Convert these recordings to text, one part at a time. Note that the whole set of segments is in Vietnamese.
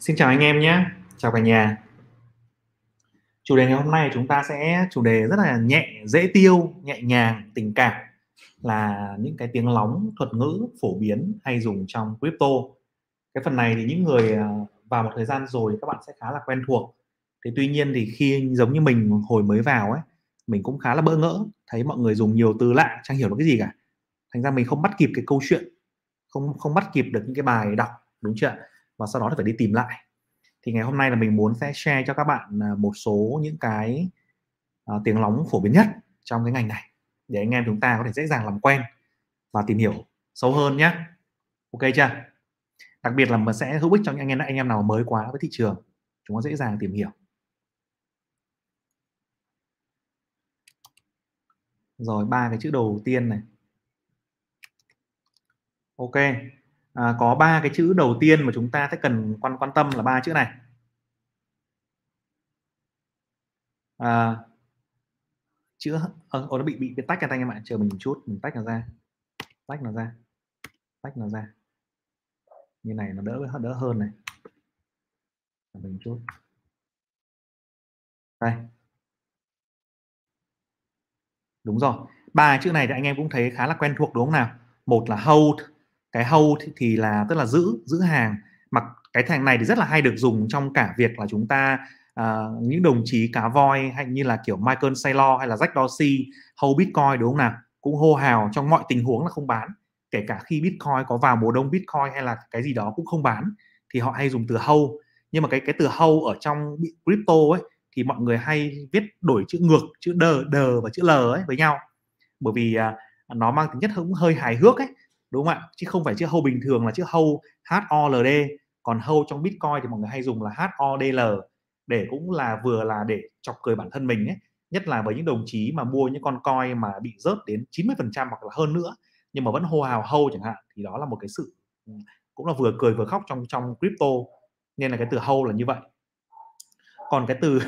Xin chào anh em nhé, chào cả nhà. Chủ đề ngày hôm nay chúng ta sẽ chủ đề rất là nhẹ, dễ tiêu, nhẹ nhàng, tình cảm, là những cái tiếng lóng, thuật ngữ phổ biến hay dùng trong crypto. Cái phần này thì những người vào một thời gian rồi các bạn sẽ khá là quen thuộc. Thế tuy nhiên thì khi giống như mình hồi mới vào ấy, mình cũng khá là bỡ ngỡ, thấy mọi người dùng nhiều từ lạ, chẳng hiểu được cái gì cả. Thành ra mình không bắt kịp cái câu chuyện, không bắt kịp được những cái bài đọc, đúng chưa? Và sau đó thì phải đi tìm lại. Thì ngày hôm nay là mình muốn sẽ share cho các bạn một số những cái tiếng lóng phổ biến nhất trong cái ngành này, để anh em chúng ta có thể dễ dàng làm quen và tìm hiểu sâu hơn nhé. Ok chưa? Đặc biệt là mình sẽ hữu ích cho những anh em nào mới quá với thị trường, chúng ta dễ dàng tìm hiểu. Rồi, ba cái chữ đầu tiên này. Ok. Có ba cái chữ đầu tiên mà chúng ta sẽ cần quan tâm là ba chữ này. Chữ nó bị tách ra anh em ạ, chờ mình một chút, mình tách nó ra như này nó đỡ hơn này. Chờ mình một chút đây, đúng rồi. Ba chữ này thì anh em cũng thấy khá là quen thuộc đúng không nào? Một là hold. Cái hold thì là tức là giữ hàng, mà cái thằng này thì rất là hay được dùng trong cả việc là chúng ta những đồng chí cá voi hay như là kiểu Michael Saylor hay là Jack Dorsey hold Bitcoin đúng không nào, cũng hô hào trong mọi tình huống là không bán, kể cả khi Bitcoin có vào mùa đông Bitcoin hay là cái gì đó cũng không bán thì họ hay dùng từ hold. Nhưng mà cái từ hold ở trong crypto ấy thì mọi người hay viết đổi chữ ngược, chữ đờ và chữ l ấy với nhau, bởi vì nó mang tính chất cũng hơi hài hước ấy, đúng không ạ? Chứ không phải chữ hold bình thường là chữ hold HOLD, còn hold trong Bitcoin thì mọi người hay dùng là HODL, để cũng là vừa là để chọc cười bản thân mình ấy, nhất là với những đồng chí mà mua những con coin mà bị rớt đến 90% hoặc là hơn nữa nhưng mà vẫn hô hào hold chẳng hạn, thì đó là một cái sự cũng là vừa cười vừa khóc trong crypto, nên là cái từ hold là như vậy. Còn cái từ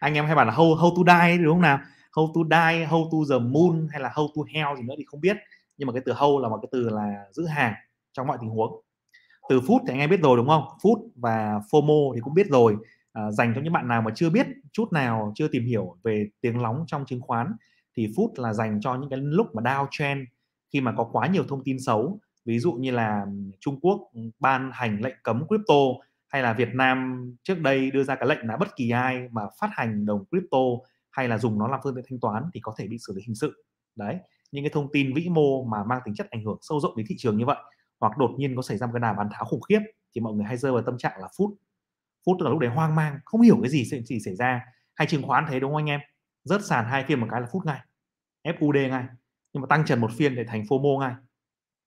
anh em hay bảo là hold to die đúng không nào? Hold to die, hold to the moon hay là hold to hell gì nữa thì không biết. Nhưng mà cái từ hold là một cái từ là giữ hàng trong mọi tình huống. Từ food thì anh em biết rồi đúng không? Food và FOMO thì cũng biết rồi. Dành cho những bạn nào mà chưa biết chút nào, chưa tìm hiểu về tiếng lóng trong chứng khoán, thì food là dành cho những cái lúc mà downtrend, khi mà có quá nhiều thông tin xấu. Ví dụ như là Trung Quốc ban hành lệnh cấm crypto, hay là Việt Nam trước đây đưa ra cái lệnh là bất kỳ ai mà phát hành đồng crypto hay là dùng nó làm phương tiện thanh toán thì có thể bị xử lý hình sự. Đấy, những cái thông tin vĩ mô mà mang tính chất ảnh hưởng sâu rộng đến thị trường như vậy, hoặc đột nhiên có xảy ra một cái đà bán tháo khủng khiếp thì mọi người hay rơi vào tâm trạng là phút tức là lúc đấy hoang mang, không hiểu cái gì xảy ra. Hay chứng khoán thế đúng không anh em? Rớt sàn hai phiên một cái là phút ngay, FUD ngay, nhưng mà tăng trần một phiên để thành FOMO ngay.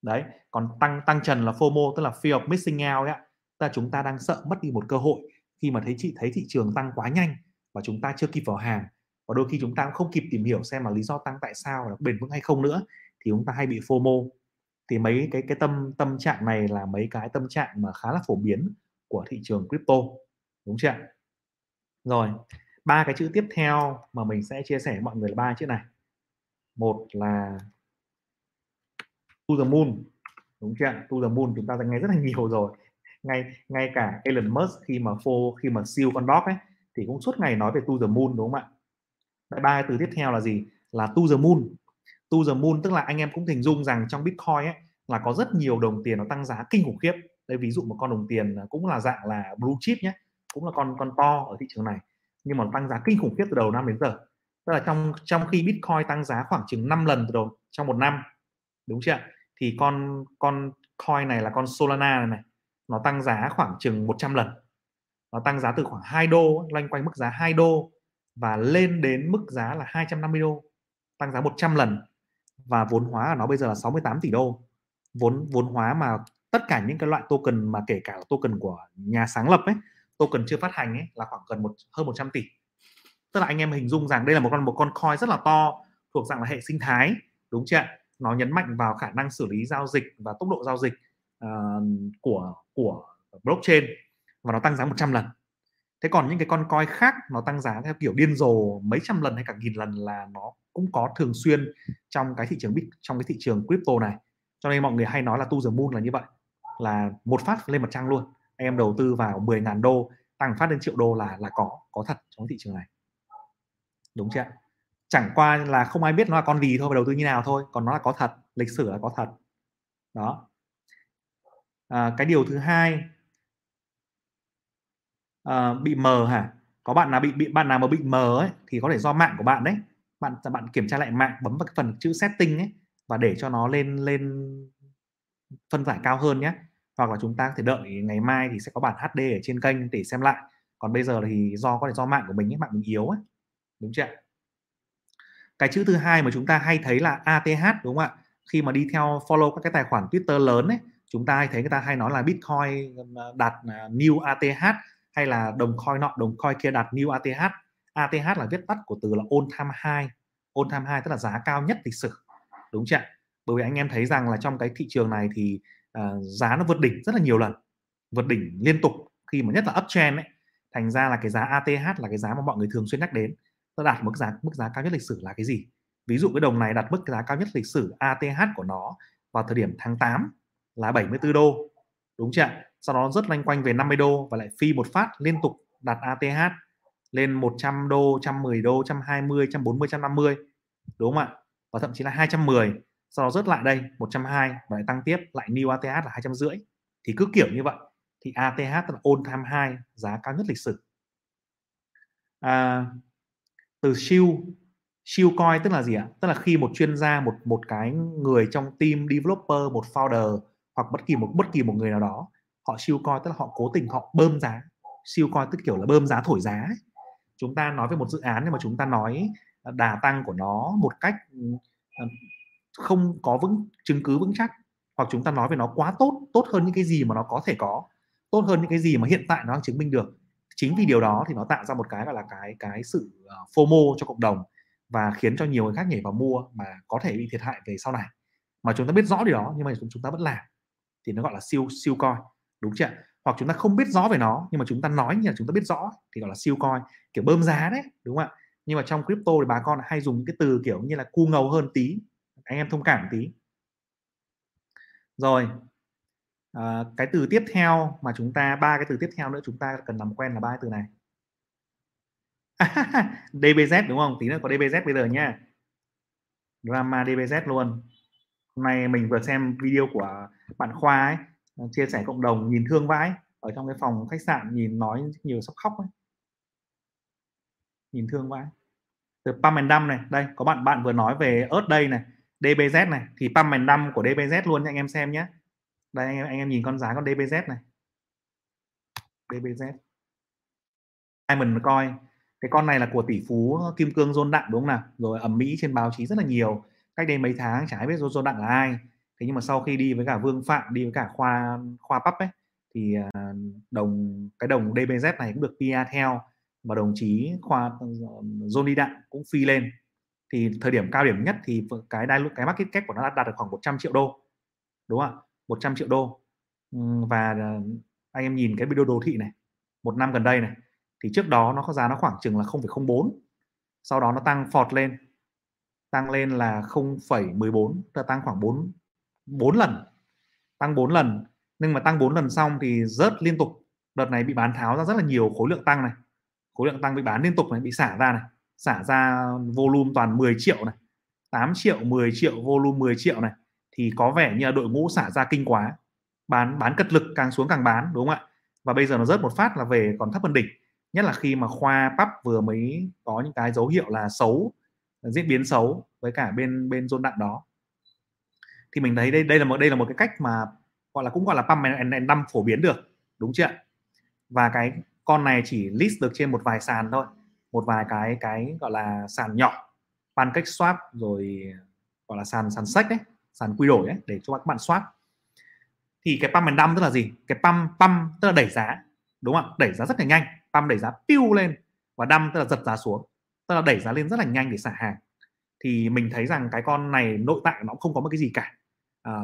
Đấy, còn tăng trần là FOMO, tức là fear of missing out ấy ạ. Tức là chúng ta đang sợ mất đi một cơ hội khi mà thấy thị trường tăng quá nhanh và chúng ta chưa kịp vào hàng. Và đôi khi chúng ta cũng không kịp tìm hiểu xem là lý do tăng tại sao, là bền vững hay không nữa, thì chúng ta hay bị FOMO. Thì mấy cái tâm trạng này là mấy cái tâm trạng mà khá là phổ biến của thị trường crypto, đúng chưa? Rồi, ba cái chữ tiếp theo mà mình sẽ chia sẻ với mọi người là ba chữ này. Một là to the moon, đúng chưa? To the moon chúng ta đã nghe rất là nhiều rồi. Ngay cả Elon Musk khi mà siêu con Doge ấy thì cũng suốt ngày nói về to the moon, đúng không ạ? Ba từ tiếp theo là gì? Là to the moon. To the moon tức là anh em cũng hình dung rằng trong Bitcoin ấy, là có rất nhiều đồng tiền nó tăng giá kinh khủng khiếp. Đây, ví dụ một con đồng tiền cũng là dạng là blue chip nhé, cũng là con to ở thị trường này, nhưng mà nó tăng giá kinh khủng khiếp từ đầu năm đến giờ. Tức là trong khi Bitcoin tăng giá khoảng chừng 5 lần từ đầu trong một năm, đúng chưa? Thì con coin này là con Solana này, nó tăng giá khoảng chừng 100 lần. Nó tăng giá từ khoảng $2, loanh quanh mức giá $2 và lên đến mức giá là $250, tăng giá 100 lần. Và vốn hóa của nó bây giờ là 68 tỷ đô. Vốn hóa mà tất cả những cái loại token, mà kể cả token của nhà sáng lập ấy, token chưa phát hành ấy, là khoảng hơn 100 tỷ. Tức là anh em hình dung rằng đây là một con coin rất là to, thuộc dạng là hệ sinh thái, đúng chưa? Nó nhấn mạnh vào khả năng xử lý giao dịch và tốc độ giao dịch của blockchain, và nó tăng giá 100 lần. Thế còn những cái con coin khác nó tăng giá theo kiểu điên rồ mấy trăm lần hay cả nghìn lần là nó cũng có thường xuyên trong cái thị trường crypto này. Cho nên mọi người hay nói là to the moon là như vậy, là một phát lên mặt trăng luôn. anh em đầu tư vào 10.000 đô tăng phát đến triệu đô là có thật trong thị trường này, đúng chưa? Chẳng qua là không ai biết nó là con gì thôi và đầu tư như nào thôi, còn nó là có thật, lịch sử là có thật đó. Cái điều thứ hai, bị mờ hả? Có bạn nào bị bạn nào mà bị mờ ấy thì có thể do mạng của bạn đấy. Bạn kiểm tra lại mạng, bấm vào cái phần chữ setting ấy và để cho nó lên phân giải cao hơn nhé. Hoặc là chúng ta có thể đợi ngày mai thì sẽ có bản HD ở trên kênh để xem lại. Còn bây giờ thì có thể do mạng của mình ấy, mạng mình yếu ấy, đúng chưa? Cái chữ thứ hai mà chúng ta hay thấy là ATH, đúng không ạ? Khi mà đi theo follow các cái tài khoản Twitter lớn ấy, chúng ta hay thấy người ta hay nói là Bitcoin đạt new ATH, hay là đồng coin nọ đồng coin kia đạt new ATH. ATH là viết tắt của từ là all time high. All time high tức là giá cao nhất lịch sử, đúng chưa? Bởi vì anh em thấy rằng là trong cái thị trường này thì giá nó vượt đỉnh rất là nhiều lần, vượt đỉnh liên tục khi mà nhất là uptrend ấy. Thành ra là cái giá ATH là cái giá mà mọi người thường xuyên nhắc đến. Nó đạt mức giá cao nhất lịch sử là cái gì? Ví dụ cái đồng này đạt mức giá cao nhất lịch sử ATH của nó vào thời điểm tháng 8 là 74 đô, đúng chưa? Sau đó rất loanh quanh về 50 đô và lại phi một phát liên tục đạt ATH lên 100 đô, 110 đô, 120, 140, 150, đúng không ạ? Và thậm chí là 210, sau đó rớt lại đây 120 và lại tăng tiếp, lại new ATH là 250. Thì cứ kiểu như vậy thì ATH là all time high, giá cao nhất lịch sử. Từ siêu coin tức là gì ạ? Tức là khi một chuyên gia, một cái người trong team developer, một founder hoặc bất kỳ một người nào đó, họ siêu coin tức là họ cố tình họ bơm giá. Siêu coin tức kiểu là bơm giá, thổi giá. Chúng ta nói về một dự án nhưng mà chúng ta nói đà tăng của nó một cách không có chứng cứ vững chắc, hoặc chúng ta nói về nó quá tốt hơn những cái gì mà nó có thể có, tốt hơn những cái gì mà hiện tại nó đang chứng minh được. Chính vì điều đó thì nó tạo ra một cái gọi là cái sự FOMO cho cộng đồng và khiến cho nhiều người khác nhảy vào mua mà có thể bị thiệt hại về sau này. Mà chúng ta biết rõ điều đó nhưng mà chúng ta vẫn làm thì nó gọi là siêu coin, đúng chưa? Hoặc chúng ta không biết rõ về nó nhưng mà chúng ta nói như là chúng ta biết rõ thì gọi là siêu coin, kiểu bơm giá đấy, đúng không ạ? Nhưng mà trong crypto thì bà con hay dùng cái từ kiểu như là cu ngầu hơn tí, anh em thông cảm tí. Rồi, cái từ tiếp theo mà chúng ta, ba cái từ tiếp theo nữa chúng ta cần làm quen là ba cái từ này. DBZ đúng không? Tí nữa có DBZ bây giờ nha. Drama DBZ luôn. Hôm nay mình vừa xem video của bạn Khoa ấy, chia sẻ cộng đồng, nhìn thương vãi, ở trong cái phòng khách sạn nhìn nói nhiều sắp khóc ấy. Nhìn thương vãi. Từ Pump and Dump này, đây có bạn vừa nói về ớt đây này, DBZ này thì Pump and Dump của DBZ luôn nha anh em xem nhé. Đây anh em nhìn con giá con DBZ này. DBZ. Ai mình coi cái con này là của tỷ phú Kim Cương Dôn Đặng đúng không nào? Rồi ầm ĩ trên báo chí rất là nhiều. Cách đây mấy tháng chả ai biết Dôn Đặng là ai. Thế nhưng mà sau khi đi với cả Vương Phạm, đi với cả Khoa Pug ấy thì cái đồng DBZ này cũng được PR theo, và đồng chí Dôn Đặng cũng phi lên. Thì thời điểm cao điểm nhất thì cái market cap của nó đạt được khoảng 100 triệu đô. Đúng không ạ? 100 triệu đô. Và anh em nhìn cái video đồ thị này, một năm gần đây này, thì trước đó nó có giá nó khoảng chừng là 0,04, sau đó nó tăng phọt lên, tăng lên là 0,14, tăng khoảng 4 lần, tăng 4 lần. Nhưng mà tăng 4 lần xong thì rớt liên tục. Đợt này bị bán tháo ra rất là nhiều khối lượng tăng này, khối lượng tăng bị bán liên tục này, bị xả ra này, xả ra volume toàn 10 triệu này, 8 triệu, 10 triệu, volume 10 triệu này. Thì có vẻ như là đội ngũ xả ra kinh quá, bán cật lực, càng xuống càng bán, đúng không ạ? Và bây giờ nó rớt một phát là về còn thấp hơn đỉnh, nhất là khi mà Khoa Pug vừa mới có những cái dấu hiệu là xấu, là diễn biến xấu với cả bên Dôn Đặng đó. Thì mình thấy đây là một cái cách mà cũng gọi là pump and dump phổ biến được, đúng chưa? Và cái con này chỉ list được trên một vài sàn thôi, một vài cái gọi là sàn nhỏ, Pancake Swap rồi gọi là sàn sách đấy, sàn quy đổi ấy, để cho các bạn swap. Thì cái pump and dump tức là gì? Cái pump tức là đẩy giá, đúng không ạ? Đẩy giá rất là nhanh, pump đẩy giá piu lên, và dump tức là giật giá xuống, tức là đẩy giá lên rất là nhanh để xả hàng. Thì mình thấy rằng cái con này nội tại nó không có một cái gì cả.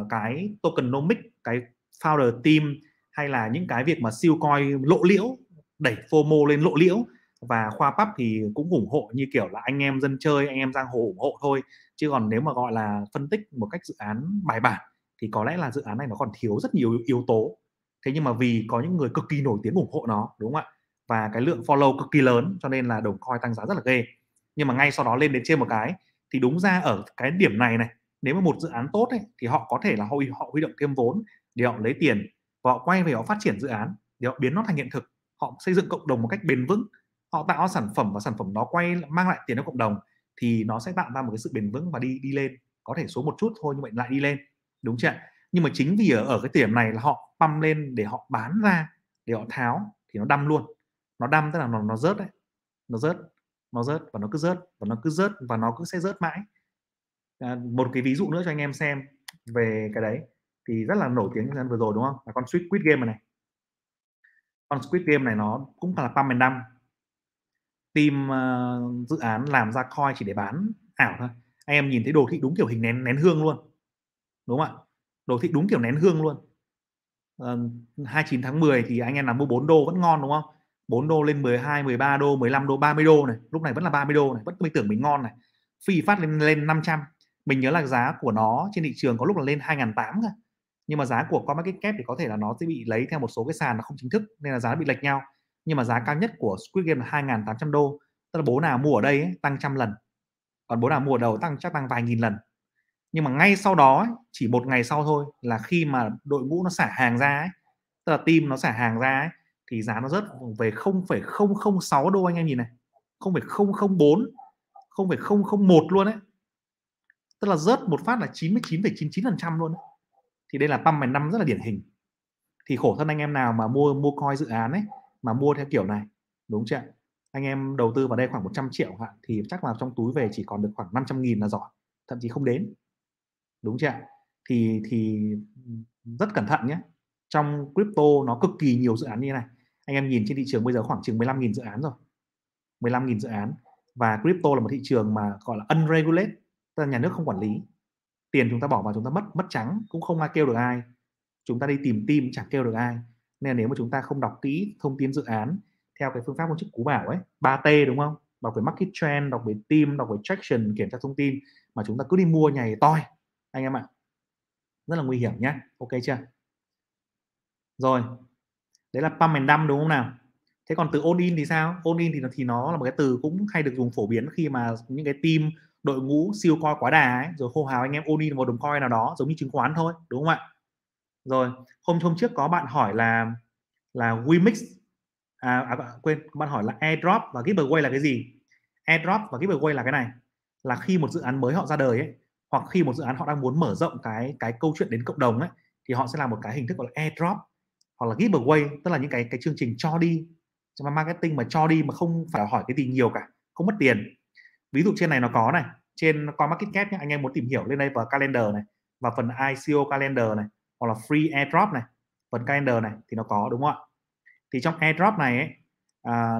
Cái tokenomics, cái founder team hay là những cái việc mà siêu coin lộ liễu, đẩy FOMO lên lộ liễu, và Khoa Pug thì cũng ủng hộ như kiểu là anh em dân chơi, anh em giang hồ ủng hộ thôi. Chứ còn nếu mà gọi là phân tích một cách dự án bài bản thì có lẽ là dự án này nó còn thiếu rất nhiều yếu tố. Thế nhưng mà vì có những người cực kỳ nổi tiếng ủng hộ nó, đúng không ạ? Và cái lượng follow cực kỳ lớn cho nên là đồng coin tăng giá rất là ghê. Nhưng mà ngay sau đó lên đến trên một cái thì đúng ra ở cái điểm này này, nếu mà một dự án tốt ấy, thì họ có thể là họ huy động thêm vốn để họ lấy tiền và họ quay về họ phát triển dự án để họ biến nó thành hiện thực, họ xây dựng cộng đồng một cách bền vững, họ tạo sản phẩm và sản phẩm đó quay mang lại tiền cho cộng đồng thì nó sẽ tạo ra một cái sự bền vững và đi lên, có thể xuống một chút thôi nhưng mà lại đi lên, đúng chưa? Nhưng mà chính vì ở cái điểm này là họ pump lên để họ bán ra, để họ tháo thì nó đâm luôn, nó đâm tức là nó rớt đấy, nó rớt và nó cứ rớt và nó cứ rớt và nó cứ sẽ rớt mãi. Một cái ví dụ nữa cho anh em xem về cái đấy thì rất là nổi tiếng vừa rồi, đúng không, là con Squid Game này. Con Squid Game này nó cũng là pump and dump, team dự án làm ra coin chỉ để bán ảo thôi. Anh em nhìn thấy đồ thị đúng kiểu hình nén hương luôn, đúng không ạ? Đồ thị đúng kiểu nén hương luôn. 29 tháng 10 thì anh em làm mua 4 đô vẫn ngon, đúng không? 4 đô lên 12, 13 đô, 15 đô, 30 đô này, lúc này vẫn là 30 đô này, vẫn mình tưởng mình ngon này. Phi phát lên 500. Mình nhớ là giá của nó trên thị trường có lúc là lên 2.800 cơ. Nhưng mà giá của CoinMarketCap thì có thể là nó sẽ bị lấy theo một số cái sàn nó không chính thức nên là giá bị lệch nhau. Nhưng mà giá cao nhất của Squid Game là 2.800 đô. Tức là bố nào mua ở đây ấy, tăng 100 lần. Còn bố nào mua ở đầu tăng chắc tăng vài nghìn lần. Nhưng mà ngay sau đó ấy, chỉ một ngày sau thôi là khi mà đội ngũ nó xả hàng ra ấy, tức là team nó xả hàng ra ấy, thì giá nó rớt về 0,006 đô, anh em nhìn này, 0,004, 0,001 luôn đấy. Tức là rớt một phát là 99,99% luôn ấy. Thì đây là pump and dump rất là điển hình. Thì khổ thân anh em nào mà mua coin dự án ấy mà mua theo kiểu này, đúng chưa? Anh em đầu tư vào đây khoảng 100 triệu thì chắc là trong túi về chỉ còn được khoảng 500.000 là giỏi, thậm chí không đến, đúng chưa? Thì rất cẩn thận nhé. Trong crypto nó cực kỳ nhiều dự án như thế này. Anh em nhìn trên thị trường bây giờ khoảng chừng 15.000 dự án rồi, 15.000 dự án. Và crypto là một thị trường mà gọi là unregulated, tức là nhà nước không quản lý. Tiền chúng ta bỏ vào chúng ta mất trắng, cũng không ai kêu được ai. Chúng ta đi tìm team chẳng kêu được ai. Nên là nếu mà chúng ta không đọc kỹ thông tin dự án theo cái phương pháp công chức cú bảo ấy, 3T, đúng không? Đọc về market trend, đọc về team, đọc về traction, kiểm tra thông tin, mà chúng ta cứ đi mua nhầy toi, anh em ạ, rất là nguy hiểm nhé. Ok chưa? Rồi, đấy là pump and dump, đúng không nào? Thế còn từ all in thì sao? All in thì nó là một cái từ cũng hay được dùng phổ biến khi mà những cái team, đội ngũ siêu coi quá đà ấy, rồi hô hào anh em all in vào đồng coin nào đó, giống như chứng khoán thôi, đúng không ạ? Rồi, hôm trước có bạn hỏi là WEMIX, quên, bạn hỏi là airdrop và giveaway là cái gì? Airdrop và giveaway là cái này, là khi một dự án mới họ ra đời ấy, hoặc khi một dự án họ đang muốn mở rộng cái câu chuyện đến cộng đồng ấy, thì họ sẽ làm một cái hình thức gọi là airdrop hoặc là giveaway, tức là những cái chương trình cho đi, trong marketing mà cho đi mà không phải hỏi cái gì nhiều cả, không mất tiền. Ví dụ trên này nó có này, trên CoinMarketCap nhé, anh em muốn tìm hiểu lên đây vào calendar này, và phần ICO calendar này, hoặc là free airdrop này, phần calendar này thì nó có, đúng không ạ? Thì trong airdrop này ấy,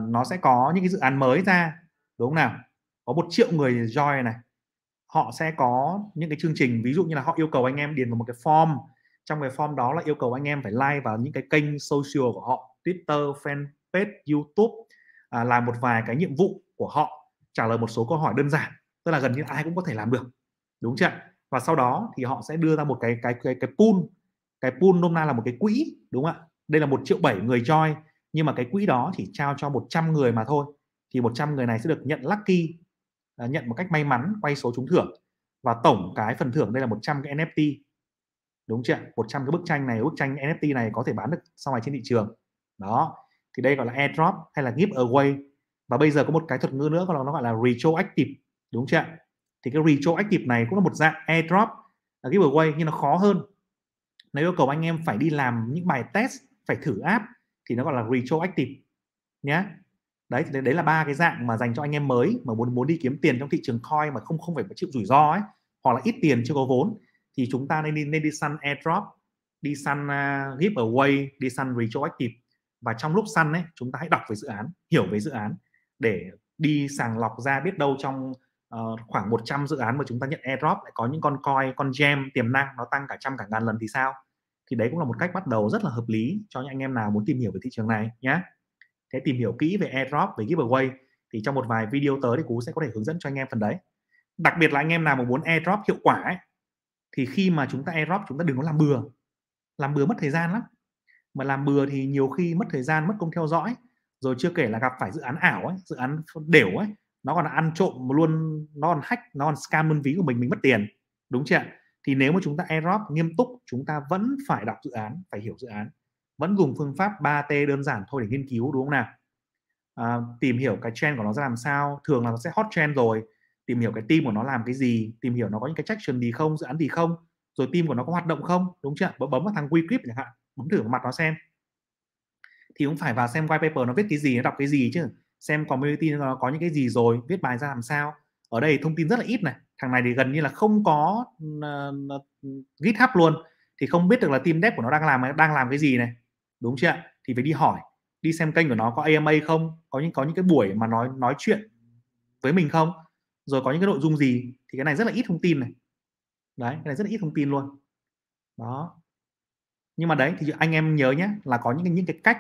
nó sẽ có những cái dự án mới ra, đúng không nào? Có 1 triệu người join này, họ sẽ có những cái chương trình, ví dụ như là họ yêu cầu anh em điền vào một cái form, trong cái form đó là yêu cầu anh em phải like vào những cái kênh social của họ, Twitter, fanpage, YouTube, làm một vài cái nhiệm vụ của họ, trả lời một số câu hỏi đơn giản, tức là gần như ai cũng có thể làm được, đúng chưa? Và sau đó thì họ sẽ đưa ra một cái pool, cái pool nôm na là một cái quỹ, đúng không ạ? Đây là 1,7 triệu người join, nhưng mà cái quỹ đó chỉ trao cho 100 người mà thôi, thì 100 người này sẽ được nhận lucky, nhận một cách may mắn quay số trúng thưởng, và tổng cái phần thưởng đây là 100 cái NFT, đúng chưa? 100 cái bức tranh này, bức tranh NFT này có thể bán được sau này trên thị trường đó, thì đây gọi là airdrop hay là giveaway. Và bây giờ có một cái thuật ngữ nữa nó gọi là retroactive, đúng chưa? Thì cái retroactive này cũng là một dạng airdrop, giveaway, nhưng nó khó hơn. Nếu yêu cầu anh em phải đi làm những bài test, phải thử app thì nó gọi là retroactive nhé. Đấy là 3 cái dạng mà dành cho anh em mới mà muốn đi kiếm tiền trong thị trường coin mà không phải chịu rủi ro ấy, hoặc là ít tiền chưa có vốn, thì chúng ta nên đi săn airdrop, đi săn giveaway, đi săn retroactive. Và trong lúc săn ấy, chúng ta hãy đọc về dự án, hiểu về dự án để đi sàng lọc ra, biết đâu trong khoảng 100 dự án mà chúng ta nhận airdrop lại có những con coin, con gem tiềm năng nó tăng cả trăm cả ngàn lần thì sao? Thì đấy cũng là một cách bắt đầu rất là hợp lý cho những anh em nào muốn tìm hiểu về thị trường này nhé. Thế tìm hiểu kỹ về airdrop, về giveaway thì trong một vài video tới thì Cú sẽ có thể hướng dẫn cho anh em phần đấy. Đặc biệt là anh em nào mà muốn airdrop hiệu quả ấy, thì khi mà chúng ta airdrop chúng ta đừng có làm bừa mất thời gian lắm. mà làm bừa thì nhiều khi mất thời gian, mất công theo dõi, rồi chưa kể là gặp phải dự án ảo ấy, dự án đểu ấy, nó còn ăn trộm luôn, nó còn hack, nó còn scam luôn ví của mình mất tiền, đúng chưa? Thì nếu mà chúng ta airdrop nghiêm túc, chúng ta vẫn phải đọc dự án, phải hiểu dự án, vẫn dùng phương pháp 3T đơn giản thôi để nghiên cứu, đúng không nào? Tìm hiểu cái trend của nó ra làm sao, thường là nó sẽ hot trend rồi, tìm hiểu cái team của nó làm cái gì, tìm hiểu nó có những cái traction gì không, dự án gì không, rồi team của nó có hoạt động không, đúng chưa? Bấm vào thằng WeClip chẳng hạn, bấm thử vào mặt nó xem, thì cũng phải vào xem white paper nó viết cái gì, nó đọc cái gì chứ, xem community nó có những cái gì rồi, viết bài ra làm sao. Ở đây thông tin rất là ít này, thằng này thì gần như là không có GitHub luôn, thì không biết được là team dev của nó đang làm cái gì này, đúng chưa? Thì phải đi hỏi, đi xem kênh của nó có AMA không, có những cái buổi mà nói chuyện với mình không, rồi có những cái nội dung gì, thì cái này rất là ít thông tin này. Đấy, cái này rất là ít thông tin luôn. Đó. Nhưng mà đấy thì anh em nhớ nhé, là có những cái cách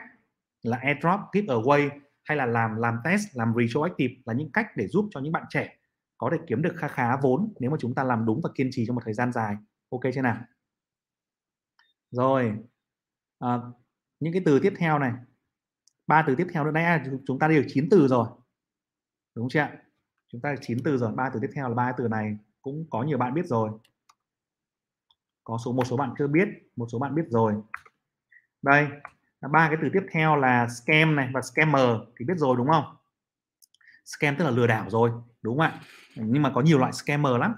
là airdrop, giveaway hay là làm test, làm retroactive là những cách để giúp cho những bạn trẻ có thể kiếm được khá vốn nếu mà chúng ta làm đúng và kiên trì trong một thời gian dài. Ok chưa nào? Rồi. Những cái từ tiếp theo này. 3 từ tiếp theo nữa đấy, chúng ta được 9 từ rồi. Đúng chưa ạ? Chúng ta 9 từ rồi, 3 từ tiếp theo là 3 từ này cũng có nhiều bạn biết rồi. Có một số bạn chưa biết, một số bạn biết rồi. Đây, là 3 cái từ tiếp theo là scam này và scammer thì biết rồi đúng không? Scam tức là lừa đảo rồi, đúng không ạ? Nhưng mà có nhiều loại scammer lắm.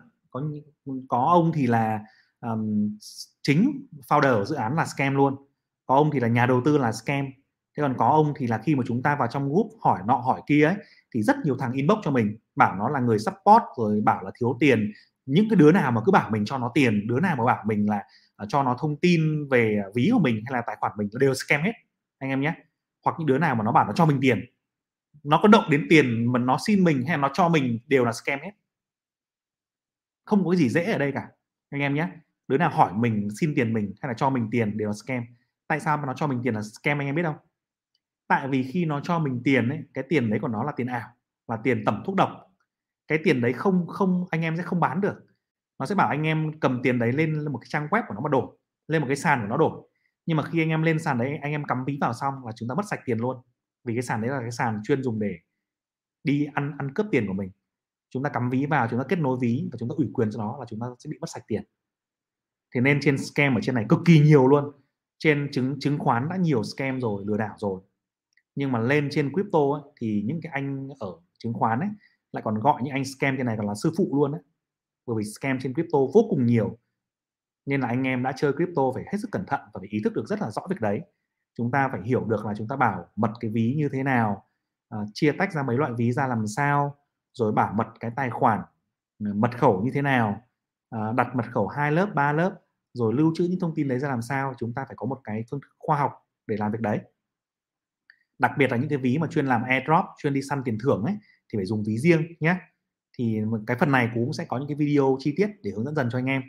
Có ông thì là chính founder của dự án là scam luôn. Có ông thì là nhà đầu tư là scam. Thế còn có ông thì là khi mà chúng ta vào trong group hỏi nọ hỏi kia ấy, thì rất nhiều thằng inbox cho mình, bảo nó là người support, rồi bảo là thiếu tiền. Những cái đứa nào mà cứ bảo mình cho nó tiền, đứa nào mà bảo mình là cho nó thông tin về ví của mình hay là tài khoản mình đều scam hết anh em nhé. Hoặc những đứa nào mà nó bảo nó cho mình tiền, nó có động đến tiền mà nó xin mình hay nó cho mình đều là scam hết. Không có cái gì dễ ở đây cả anh em nhé. Đứa nào hỏi mình, xin tiền mình hay là cho mình tiền đều là scam. Tại sao mà nó cho mình tiền là scam anh em biết không? Tại vì khi nó cho mình tiền ấy, cái tiền đấy của nó là tiền ảo, là tiền tẩm thuốc độc. Cái tiền đấy không anh em sẽ không bán được. Nó sẽ bảo anh em cầm tiền đấy lên một cái trang web của nó mà đổ, lên một cái sàn của nó đổ. Nhưng mà khi anh em lên sàn đấy, anh em cắm ví vào xong là chúng ta mất sạch tiền luôn. Vì cái sàn đấy là cái sàn chuyên dùng để đi ăn cướp tiền của mình. Chúng ta cắm ví vào, chúng ta kết nối ví và chúng ta ủy quyền cho nó là chúng ta sẽ bị mất sạch tiền. Thế nên trên scam ở trên này cực kỳ nhiều luôn. Trên chứng khoán đã nhiều scam rồi, lừa đảo rồi. Nhưng mà lên trên crypto ấy, thì những cái anh ở chứng khoán ấy lại còn gọi những anh scam trên này còn là sư phụ luôn ấy. Bởi vì scam trên crypto vô cùng nhiều. Nên là anh em đã chơi crypto phải hết sức cẩn thận và phải ý thức được rất là rõ việc đấy. Chúng ta phải hiểu được là chúng ta bảo mật cái ví như thế nào, chia tách ra mấy loại ví ra làm sao, rồi bảo mật cái tài khoản, mật khẩu như thế nào, đặt mật khẩu 2 lớp, 3 lớp, rồi lưu trữ những thông tin đấy ra làm sao. Chúng ta phải có một cái phương thức khoa học để làm việc đấy. Đặc biệt là những cái ví mà chuyên làm airdrop, chuyên đi săn tiền thưởng ấy, thì phải dùng ví riêng nhé. Thì cái phần này cũng sẽ có những cái video chi tiết để hướng dẫn dần cho anh em.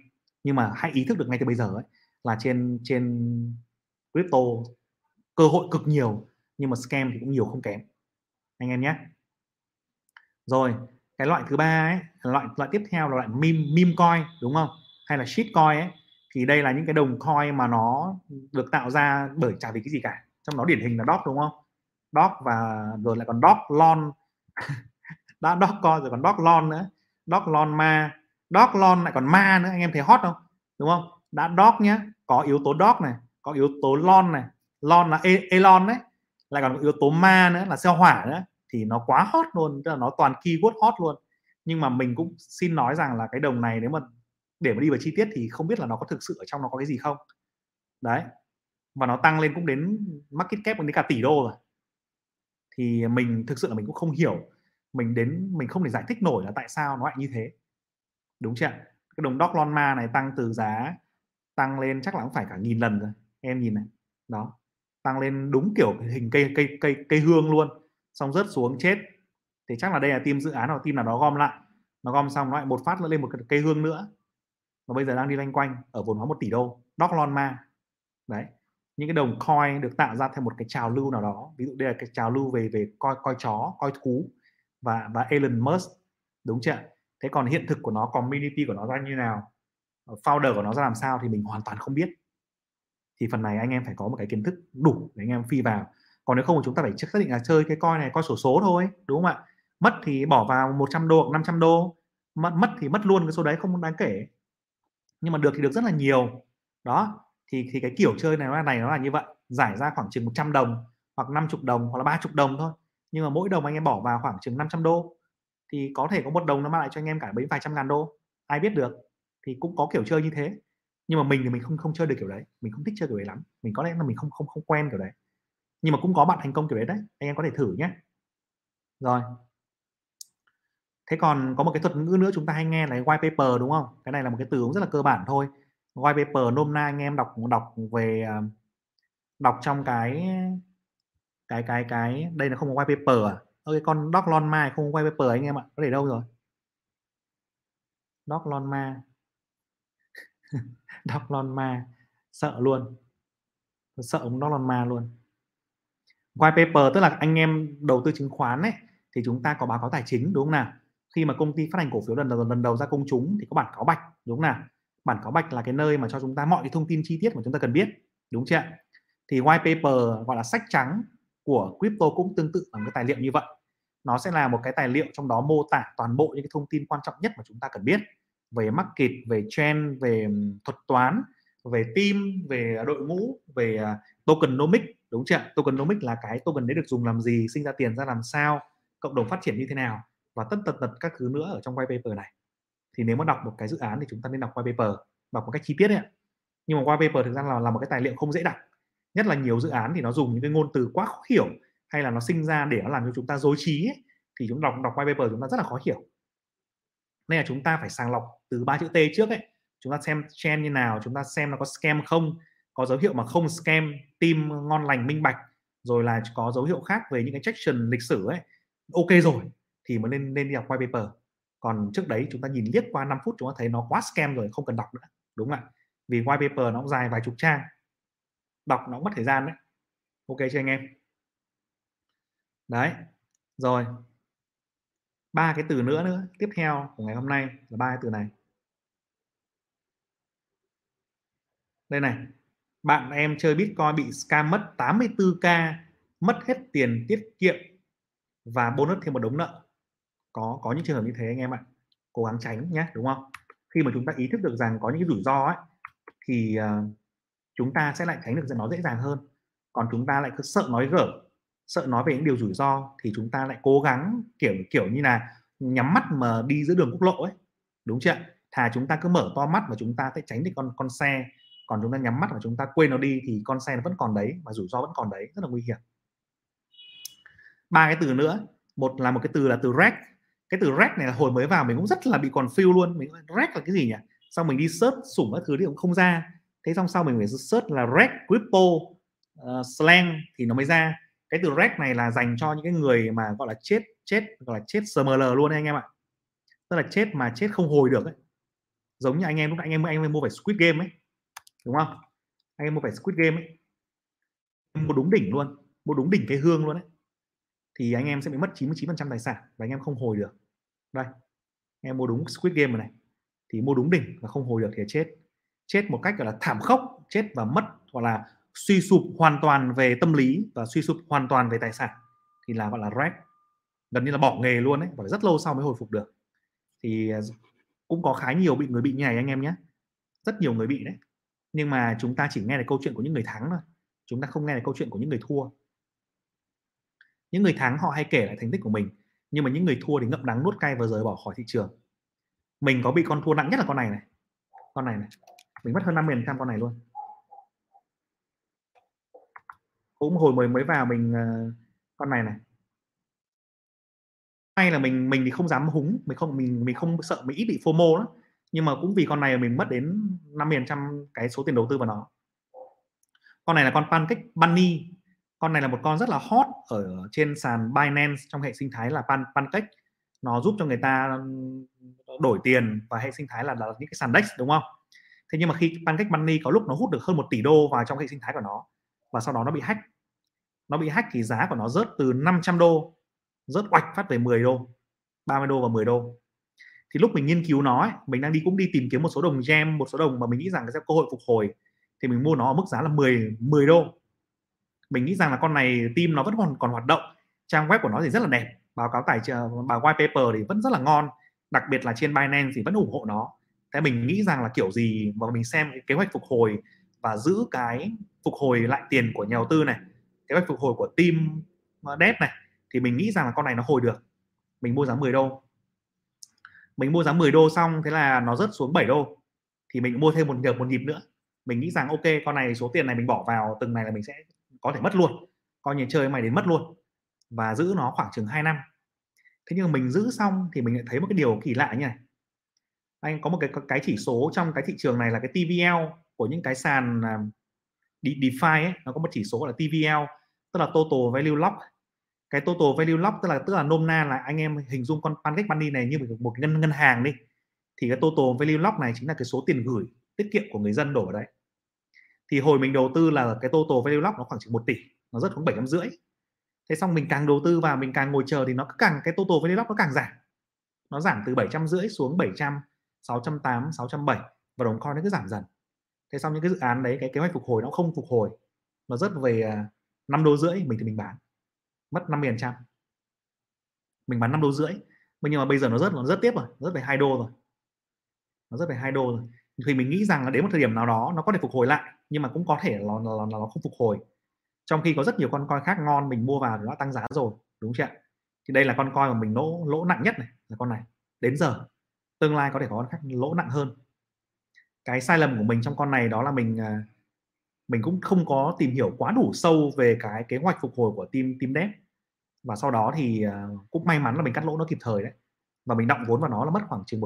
Nhưng mà hãy ý thức được ngay từ bây giờ ấy, là trên crypto cơ hội cực nhiều, nhưng mà scam thì cũng nhiều không kém anh em nhé. Rồi cái loại thứ ba ấy, loại tiếp theo là loại meme coin đúng không? Hay là shit coin ấy, thì đây là những cái đồng coin mà nó được tạo ra bởi chả vì cái gì cả. Trong đó điển hình là Doge đúng không? Doge và rồi lại còn Dogelon đã Dogecoin rồi còn Dogelon nữa, Dogelon Mars, Dogelon lại còn ma nữa, anh em thấy hot không? Đúng không? Đã Doge nhá, có yếu tố Doge này, có yếu tố Lon này, Lon là Elon đấy, lại còn có yếu tố ma nữa là sao hỏa nữa, thì nó quá hot luôn, tức là nó toàn keyword hot luôn. Nhưng mà mình cũng xin nói rằng là cái đồng này nếu mà để mà đi vào chi tiết thì không biết là nó có thực sự ở trong nó có cái gì không. Đấy. Và nó tăng lên cũng đến market cap đến cả tỷ đô rồi. Thì mình thực sự là mình cũng không hiểu, mình không thể giải thích nổi là tại sao nó lại như thế, đúng chưa? Cái đồng Dogelon Mars này tăng từ giá tăng lên chắc là cũng phải cả 1000 lần rồi, em nhìn này, đó, tăng lên đúng kiểu hình cây hương luôn, xong rớt xuống chết. Thì chắc là đây là team dự án hoặc team nào đó gom lại, nó gom xong nó lại một phát lên một cái cây hương nữa, và bây giờ đang đi loanh quanh ở vốn hóa 1 tỷ đô, Dogelon Mars. Đấy, những cái đồng coin được tạo ra theo một cái trào lưu nào đó, ví dụ đây là cái trào lưu về coi chó, coi thú và Elon Musk, đúng chưa? Thế còn hiện thực của nó, community của nó ra như nào, founder của nó ra làm sao thì mình hoàn toàn không biết. thì phần này anh em phải có một cái kiến thức đủ để anh em phi vào. Còn nếu không thì chúng ta phải xác định là chơi cái coin này coi sổ số thôi, đúng không ạ? Mất thì bỏ vào 100 đô hoặc 500 đô, mất thì mất luôn cái số đấy, không đáng kể. Nhưng mà được thì được rất là nhiều. Đó, thì cái kiểu chơi này nó là như vậy, giải ra khoảng chừng 100 đồng hoặc 50 đồng hoặc là 30 đồng thôi. Nhưng mà mỗi đồng anh em bỏ vào khoảng chừng 500 đô thì có thể có một đồng nó mang lại cho anh em cả mấy vài trăm ngàn đô, ai biết được. Thì cũng có kiểu chơi như thế. Nhưng mà mình thì mình không chơi được kiểu đấy, mình không thích chơi kiểu đấy lắm, mình có lẽ là mình không quen kiểu đấy. Nhưng mà cũng có bạn thành công kiểu đấy đấy, anh em có thể thử nhé. Rồi. Thế còn có một cái thuật ngữ nữa chúng ta hay nghe là white paper, đúng không? Cái này là một cái từ rất là cơ bản thôi. White paper nôm na anh em đọc trong cái đây là không có white paper à? Ơ cái con Dogelon Mars không có white paper anh em ạ, nó để đâu rồi? Dogelon Mars. Dogelon Mars sợ luôn. Sợ ông Dogelon Mars luôn. White paper tức là anh em đầu tư chứng khoán ấy, thì chúng ta có báo cáo tài chính, đúng không nào? Khi mà công ty phát hành cổ phiếu lần đầu ra công chúng thì có bản cáo bạch, đúng không nào? Bản cáo bạch là cái nơi mà cho chúng ta mọi cái thông tin chi tiết mà chúng ta cần biết, đúng chưa? Thì white paper gọi là sách trắng của crypto cũng tương tự là một cái tài liệu như vậy. Nó sẽ là một cái tài liệu trong đó mô tả toàn bộ những cái thông tin quan trọng nhất mà chúng ta cần biết về market, về trend, về thuật toán, về team, về đội ngũ, về tokenomics, đúng chưa? Tokenomics là cái token đấy được dùng làm gì, sinh ra tiền ra làm sao, cộng đồng phát triển như thế nào và tất tật các thứ nữa ở trong white paper này. Thì nếu mà đọc một cái dự án thì chúng ta nên đọc white paper, đọc một cách chi tiết ấy. Nhưng mà white paper thực ra là một cái tài liệu không dễ đọc, nhất là nhiều dự án thì nó dùng những cái ngôn từ quá khó hiểu hay là nó sinh ra để nó làm cho chúng ta rối trí ấy. Thì chúng đọc white paper chúng ta rất là khó hiểu, nên là chúng ta phải sàng lọc từ 3 chữ T trước ấy. Chúng ta xem trend như nào, chúng ta xem nó có scam không, có dấu hiệu mà không scam, team ngon lành minh bạch, rồi là có dấu hiệu khác về những cái traction lịch sử ấy, ok rồi thì mới nên đi đọc white paper. Còn trước đấy chúng ta nhìn liếc qua 5 phút chúng ta thấy nó quá scam rồi, không cần đọc nữa, đúng không ạ? Vì white paper nó cũng dài vài chục trang, đọc nó cũng mất thời gian đấy. Ok chưa anh em? Đấy. Rồi, ba cái từ nữa tiếp theo của ngày hôm nay là ba cái từ này. Đây này, bạn em chơi Bitcoin bị scam mất 84k, mất hết tiền tiết kiệm và bonus thêm một đống nợ. Có những trường hợp như thế anh em ạ, cố gắng tránh nhé, đúng không? Khi mà chúng ta ý thức được rằng có những rủi ro ấy, thì chúng ta sẽ lại tránh được nó dễ dàng hơn. Còn chúng ta lại cứ sợ nói gở, sợ nói về những điều rủi ro thì chúng ta lại cố gắng kiểu như là nhắm mắt mà đi giữa đường quốc lộ ấy, đúng chưa? Thà chúng ta cứ mở to mắt mà chúng ta sẽ tránh được con xe, còn chúng ta nhắm mắt mà chúng ta quên nó đi thì con xe nó vẫn còn đấy mà rủi ro vẫn còn đấy, rất là nguy hiểm. Ba cái từ nữa, một là một cái từ là từ reg. Cái từ reg này là hồi mới vào mình cũng rất là bị confused luôn, mình reg là cái gì nhỉ? Xong mình đi search sủng các thứ thì cũng không ra. Thế xong sau mình phải search là reg crypto slang thì nó mới ra. Cái từ reg này là dành cho những cái người mà gọi là chết SML luôn đấy anh em ạ. Tức là chết mà chết không hồi được ấy. Giống như anh em lúc nãy anh em mua phải Squid Game ấy, đúng không? Anh em mua phải Squid Game ấy. Mua đúng đỉnh luôn, mua đúng đỉnh cái hương luôn đấy. Thì anh em sẽ bị mất 99% tài sản và anh em không hồi được. Đây, em mua đúng Squid Game này thì mua đúng đỉnh và không hồi được thì chết một cách gọi là thảm khốc, chết và mất hoặc là suy sụp hoàn toàn về tâm lý và suy sụp hoàn toàn về tài sản thì là gọi là reg, gần như là bỏ nghề luôn đấy, phải rất lâu sau mới hồi phục được. Thì cũng có khá nhiều người bị như này anh em nhé, rất nhiều người bị đấy. Nhưng mà chúng ta chỉ nghe được câu chuyện của những người thắng thôi, chúng ta không nghe được câu chuyện của những người thua. Những người thắng họ hay kể lại thành tích của mình, nhưng mà những người thua thì ngậm đắng nuốt cay và rời bỏ khỏi thị trường. Mình có bị con thua nặng nhất là con này này. Con này này, mình mất hơn 50% con này luôn. Cũng hồi mới vào mình con này này. May là mình thì không dám húng, mình không sợ, mình ít bị FOMO lắm. Nhưng mà cũng vì con này mình mất đến 50% cái số tiền đầu tư vào nó. Con này là con Pancake Bunny. Con này là một con rất là hot ở trên sàn Binance trong hệ sinh thái là Pancake. Nó giúp cho người ta đổi tiền và hệ sinh thái là những cái sàn DEX, đúng không? Thế nhưng mà khi Pancake Bunny có lúc nó hút được hơn 1 tỷ đô vào trong hệ sinh thái của nó và sau đó nó bị hack. Nó bị hack thì giá của nó rớt từ 500 đô, rớt oạch phát về 10 đô, 30 đô và 10 đô. Thì lúc mình nghiên cứu nó ấy, mình đang cũng đi tìm kiếm một số đồng gem, một số đồng mà mình nghĩ rằng sẽ có cơ hội phục hồi. thì mình mua nó ở mức giá là 10 đô. Mình nghĩ rằng là con này team nó vẫn còn hoạt động, trang web của nó thì rất là đẹp, báo cáo tài trợ, báo white paper thì vẫn rất là ngon, đặc biệt là trên Binance thì vẫn ủng hộ nó. Thế mình nghĩ rằng là kiểu gì mà mình xem cái kế hoạch phục hồi và giữ cái phục hồi lại tiền của nhà đầu tư này, kế hoạch phục hồi của team dev này, thì mình nghĩ rằng là con này nó hồi được. Mình mua giá 10 đô. Mình mua giá 10 đô xong thế là nó rớt xuống 7 đô. Thì mình mua thêm một nhịp nữa. Mình nghĩ rằng ok, con này số tiền này mình bỏ vào từng này là mình sẽ có thể mất luôn. Coi như chơi mày đến mất luôn. Và giữ nó khoảng chừng 2 năm. Thế nhưng mình giữ xong thì mình lại thấy một cái điều kỳ lạ như này. Anh có một cái chỉ số trong cái thị trường này là cái TVL của những cái sàn DeFi ấy, nó có một chỉ số là TVL, tức là Total Value Lock. Cái Total Value Lock tức là nôm na là anh em hình dung con Pancake Bunny này như một ngân hàng đi. Thì cái Total Value Lock này chính là cái số tiền gửi tiết kiệm của người dân đổ ở đấy. Thì hồi mình đầu tư là cái Total Value Lock nó khoảng chừng 1 tỷ, nó rất khoảng 7,5 tỷ. Thế xong mình càng đầu tư và mình càng ngồi chờ thì nó càng, cái Total Value Lock nó càng giảm. Nó giảm từ 750 xuống 700, 680, 670 và đồng coin nó cứ giảm dần. Thế xong những cái dự án đấy, cái kế hoạch phục hồi nó không phục hồi, nó rớt về 5,5 đô, mình thì mình bán. Mất 50%. Mình bán 5,5 đô. Nhưng mà bây giờ nó rớt tiếp rồi, rớt về 2 đô rồi. Nó rớt về 2 đô rồi. Thì mình nghĩ rằng là đến một thời điểm nào đó nó có thể phục hồi lại, nhưng mà cũng có thể nó không phục hồi. Trong khi có rất nhiều con coin khác ngon mình mua vào nó đã tăng giá rồi, đúng chưa? Thì đây là con coin mà mình lỗ nặng nhất này, là con này. Đến giờ tương lai có thể có con khác lỗ nặng hơn. Cái sai lầm của mình trong con này đó là mình cũng không có tìm hiểu quá đủ sâu về cái kế hoạch phục hồi của team dev, và sau đó thì cũng may mắn là mình cắt lỗ nó kịp thời đấy, và mình đọng vốn vào nó là mất khoảng chừng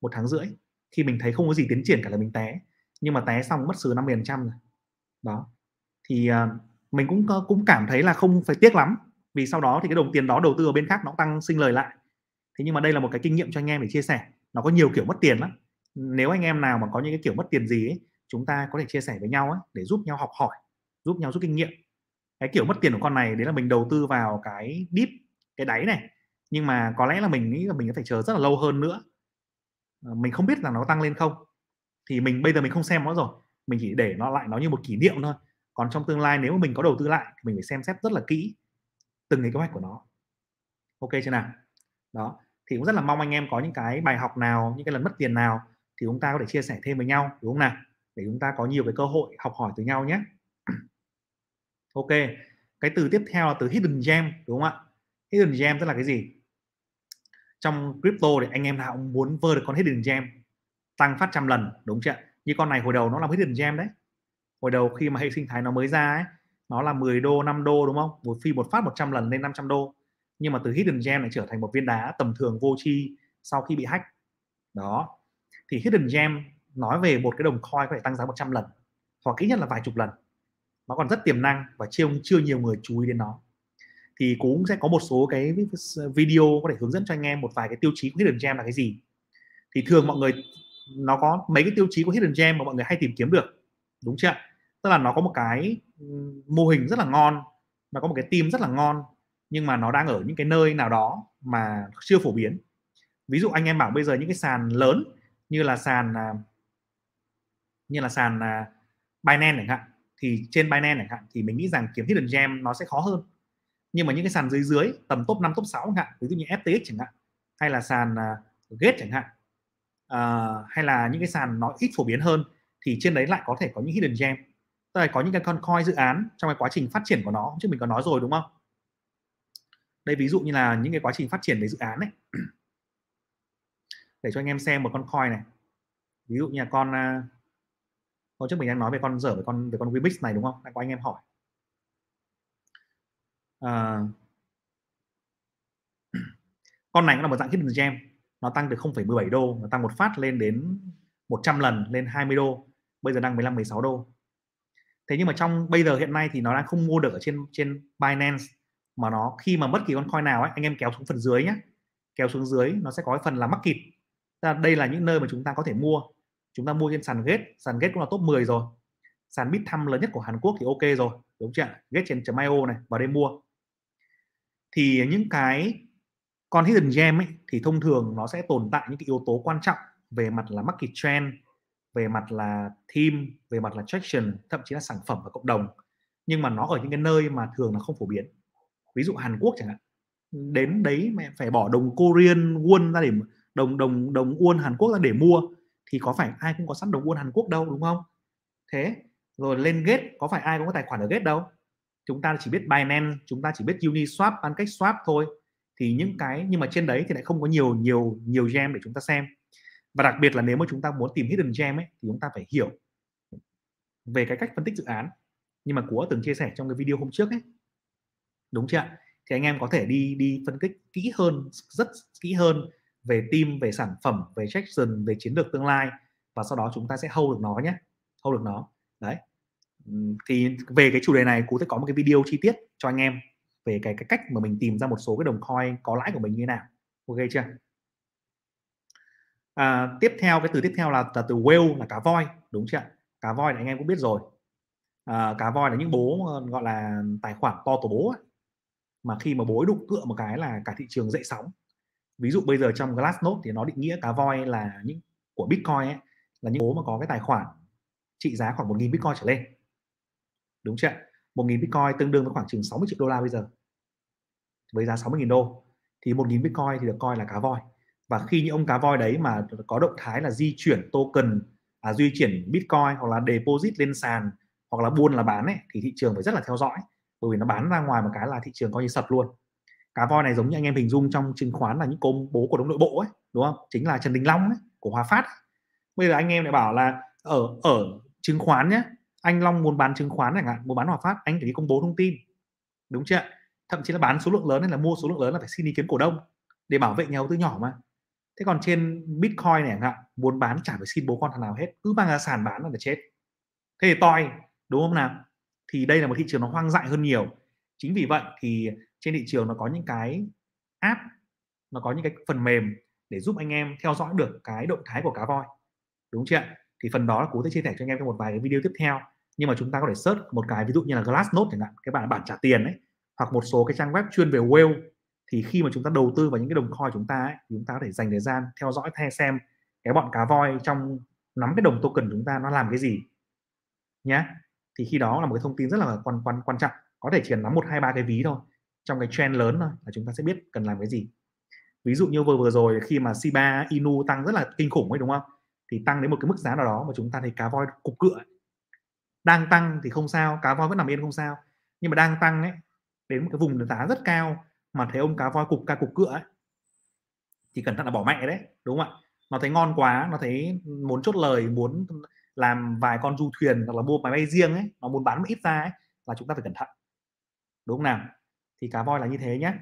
1 tháng rưỡi. Khi mình thấy không có gì tiến triển cả là mình té, nhưng mà té xong mất sừ 50% rồi đó. Thì mình cũng cảm thấy là không phải tiếc lắm, vì sau đó thì cái đồng tiền đó đầu tư ở bên khác nó cũng tăng sinh lời lại. Thế nhưng mà đây là một cái kinh nghiệm cho anh em để chia sẻ, nó có nhiều kiểu mất tiền lắm. Nếu anh em nào mà có những cái kiểu mất tiền gì ấy, chúng ta có thể chia sẻ với nhau ấy, để giúp nhau học hỏi, giúp nhau rút kinh nghiệm. Cái kiểu mất tiền của con này đấy là mình đầu tư vào cái dip, cái đáy này, nhưng mà có lẽ là mình nghĩ là mình có thể chờ rất là lâu hơn nữa. Mình không biết là nó tăng lên không, thì mình bây giờ mình không xem nó rồi, mình chỉ để nó lại nó như một kỷ niệm thôi. Còn trong tương lai nếu mà mình có đầu tư lại thì mình phải xem xét rất là kỹ từng cái kế hoạch của nó. Ok chưa nào? Đó, thì cũng rất là mong anh em có những cái bài học nào, những cái lần mất tiền nào thì chúng ta có thể chia sẻ thêm với nhau, đúng không nào? Để chúng ta có nhiều cái cơ hội học hỏi từ nhau nhé. Ok, cái từ tiếp theo là từ Hidden Gem, đúng không ạ? Hidden Gem tức là cái gì? Trong crypto thì anh em nào cũng muốn vơ được con Hidden Gem, tăng phát 100 lần, đúng chưa? Như con này hồi đầu nó là Hidden Gem đấy. Hồi đầu khi mà hệ sinh thái nó mới ra ấy, nó là 10 đô, 5 đô đúng không? Một phi một phát 100 lần lên 500 đô. Nhưng mà từ Hidden Gem này trở thành một viên đá tầm thường vô tri sau khi bị hack. Đó. Thì Hidden Gem nói về một cái đồng coin có thể tăng giá 100 lần hoặc ít nhất là vài chục lần. Nó còn rất tiềm năng và chưa nhiều người chú ý đến nó. Thì cũng sẽ có một số cái video có thể hướng dẫn cho anh em một vài cái tiêu chí của Hidden Gem là cái gì. Thì thường mọi người, nó có mấy cái tiêu chí của Hidden Gem mà mọi người hay tìm kiếm được, đúng chưa? Tức là nó có một cái mô hình rất là ngon, nó có một cái team rất là ngon, nhưng mà nó đang ở những cái nơi nào đó mà chưa phổ biến. Ví dụ anh em bảo bây giờ những cái sàn lớn như là sàn Binance chẳng hạn, thì trên Binance chẳng hạn thì mình nghĩ rằng kiếm Hidden Gem nó sẽ khó hơn. Nhưng mà những cái sàn dưới tầm top 5 top 6 chẳng hạn, ví dụ như FTX chẳng hạn, hay là sàn Gate chẳng hạn, hay là những cái sàn nó ít phổ biến hơn, thì trên đấy lại có thể có những Hidden Gem. Tức là có những cái con coin dự án trong cái quá trình phát triển của nó, chứ mình có nói rồi đúng không? Đây ví dụ như là những cái quá trình phát triển về dự án này. Để cho anh em xem một con coin này. Ví dụ như là con, hồi trước mình đang nói về con dở về con Weebix này đúng không? Đã có anh em hỏi. Con này cũng là một dạng Hidden Gem. Nó tăng từ 0,17 đô, nó tăng một phát lên đến 100 lần, lên 20 đô. Bây giờ đang 15, 16 đô. Thế nhưng mà trong bây giờ hiện nay thì nó đang không mua được ở trên Binance, mà nó khi mà bất kỳ con coin nào ấy, anh em kéo xuống phần dưới nhé. Kéo xuống dưới nó sẽ có cái phần là market. Đây là những nơi mà chúng ta có thể mua. Chúng ta mua trên sàn Gate. Sàn Gate cũng là top 10 rồi. Sàn Bithumb lớn nhất của Hàn Quốc thì ok rồi, đúng chưa? Gate.io này, vào đây mua. Thì những cái con Hidden Gem ấy thì thông thường nó sẽ tồn tại những cái yếu tố quan trọng về mặt là market trend, về mặt là team, về mặt là traction, thậm chí là sản phẩm và cộng đồng, nhưng mà nó ở những cái nơi mà thường là không phổ biến. Ví dụ Hàn Quốc chẳng hạn, đến đấy mẹ phải bỏ đồng Korean won ra để đồng won Hàn Quốc ra để mua, thì có phải ai cũng có sẵn đồng won Hàn Quốc đâu, đúng không? Thế rồi lên Gate, có phải ai cũng có tài khoản ở Gate đâu. Chúng ta chỉ biết Binance, chúng ta chỉ biết Uniswap, Pancake Swap thôi. Thì những cái, nhưng mà trên đấy thì lại không có nhiều gem để chúng ta xem. Và đặc biệt là nếu mà chúng ta muốn tìm hidden gem ấy, thì chúng ta phải hiểu về cái cách phân tích dự án. Nhưng mà Của từng chia sẻ trong cái video hôm trước ấy, đúng chưa ạ? Thì anh em có thể đi phân tích kỹ hơn, rất kỹ hơn về team, về sản phẩm, về traction, về chiến lược tương lai, và sau đó chúng ta sẽ hold được nó nhé, hold được nó. Đấy. Thì về cái chủ đề này Cú sẽ có một cái video chi tiết cho anh em về cái cách mà mình tìm ra một số cái đồng coin có lãi của mình như thế nào. Ok chưa? Tiếp theo, cái từ tiếp theo là từ whale, là cá voi, đúng chưa? Cá voi là anh em cũng biết rồi. Cá voi là những bố gọi là tài khoản to của bố ấy, mà khi mà bố đụng cựa một cái là cả thị trường dậy sóng. Ví dụ bây giờ trong Glassnode thì nó định nghĩa cá voi là những của Bitcoin ấy, là những bố mà có cái tài khoản trị giá khoảng 1.000 Bitcoin trở lên, đúng chưa? 1.000 Bitcoin tương đương với khoảng chừng 60 triệu đô la bây giờ, với giá 60.000 đô, thì 1.000 Bitcoin thì được coi là cá voi. Và khi những ông cá voi đấy mà có động thái là di chuyển token, di chuyển Bitcoin hoặc là deposit lên sàn, hoặc là buôn là bán ấy, thì thị trường phải rất là theo dõi, bởi vì nó bán ra ngoài một cái là thị trường coi như sập luôn. Cá voi này giống như anh em hình dung trong chứng khoán là những công bố cổ đông nội bộ ấy, đúng không? Chính là Trần Đình Long ấy, của Hòa Phát. Bây giờ anh em lại bảo là ở chứng khoán nhé, anh Long muốn bán chứng khoán chẳng hạn, muốn bán Hòa Phát, anh phải đi công bố thông tin, đúng chưa? Thậm chí là bán số lượng lớn hay là mua số lượng lớn là phải xin ý kiến cổ đông để bảo vệ nhà đầu tư nhỏ mà. Thế còn trên Bitcoin này chẳng hạn, muốn bán chả phải xin bố con thằng nào hết, cứ mang ra sàn bán là chết. Thế thì toi, đúng không nào? Thì đây là một thị trường nó hoang dại hơn nhiều. Chính vì vậy thì trên thị trường nó có những cái app, nó có những cái phần mềm để giúp anh em theo dõi được cái động thái của cá voi, đúng chưa? Thì phần đó là Cú sẽ chia sẻ cho anh em trong một vài cái video tiếp theo. Nhưng mà chúng ta có thể search một cái ví dụ như là Glassnode chẳng hạn, cái bản trả tiền ấy, hoặc một số cái trang web chuyên về whale. Thì khi mà chúng ta đầu tư vào những cái đồng coin chúng ta ấy, chúng ta có thể dành thời gian theo dõi hay xem cái bọn cá voi trong nắm cái đồng token chúng ta nó làm cái gì nhá. Thì khi đó là một cái thông tin rất là quan trọng. Có thể chỉ nắm 1, 2, 3 cái ví thôi, trong cái trend lớn thôi là chúng ta sẽ biết cần làm cái gì. Ví dụ như vừa rồi khi mà Shiba Inu tăng rất là kinh khủng ấy, đúng không? Thì tăng đến một cái mức giá nào đó mà chúng ta thấy cá voi cục cựa ấy. Đang tăng thì không sao, cá voi vẫn nằm yên không sao. Nhưng mà đang tăng ấy, đến một cái vùng giá rất cao mà thấy ông cá voi cục cựa ấy, thì cẩn thận là bỏ mẹ đấy, đúng không ạ? Nó thấy ngon quá, nó thấy muốn chốt lời, muốn làm vài con du thuyền hoặc là mua máy bay riêng ấy, nó muốn bán một ít ra ấy, là chúng ta phải cẩn thận, đúng không nào? Thì cá voi là như thế nhé.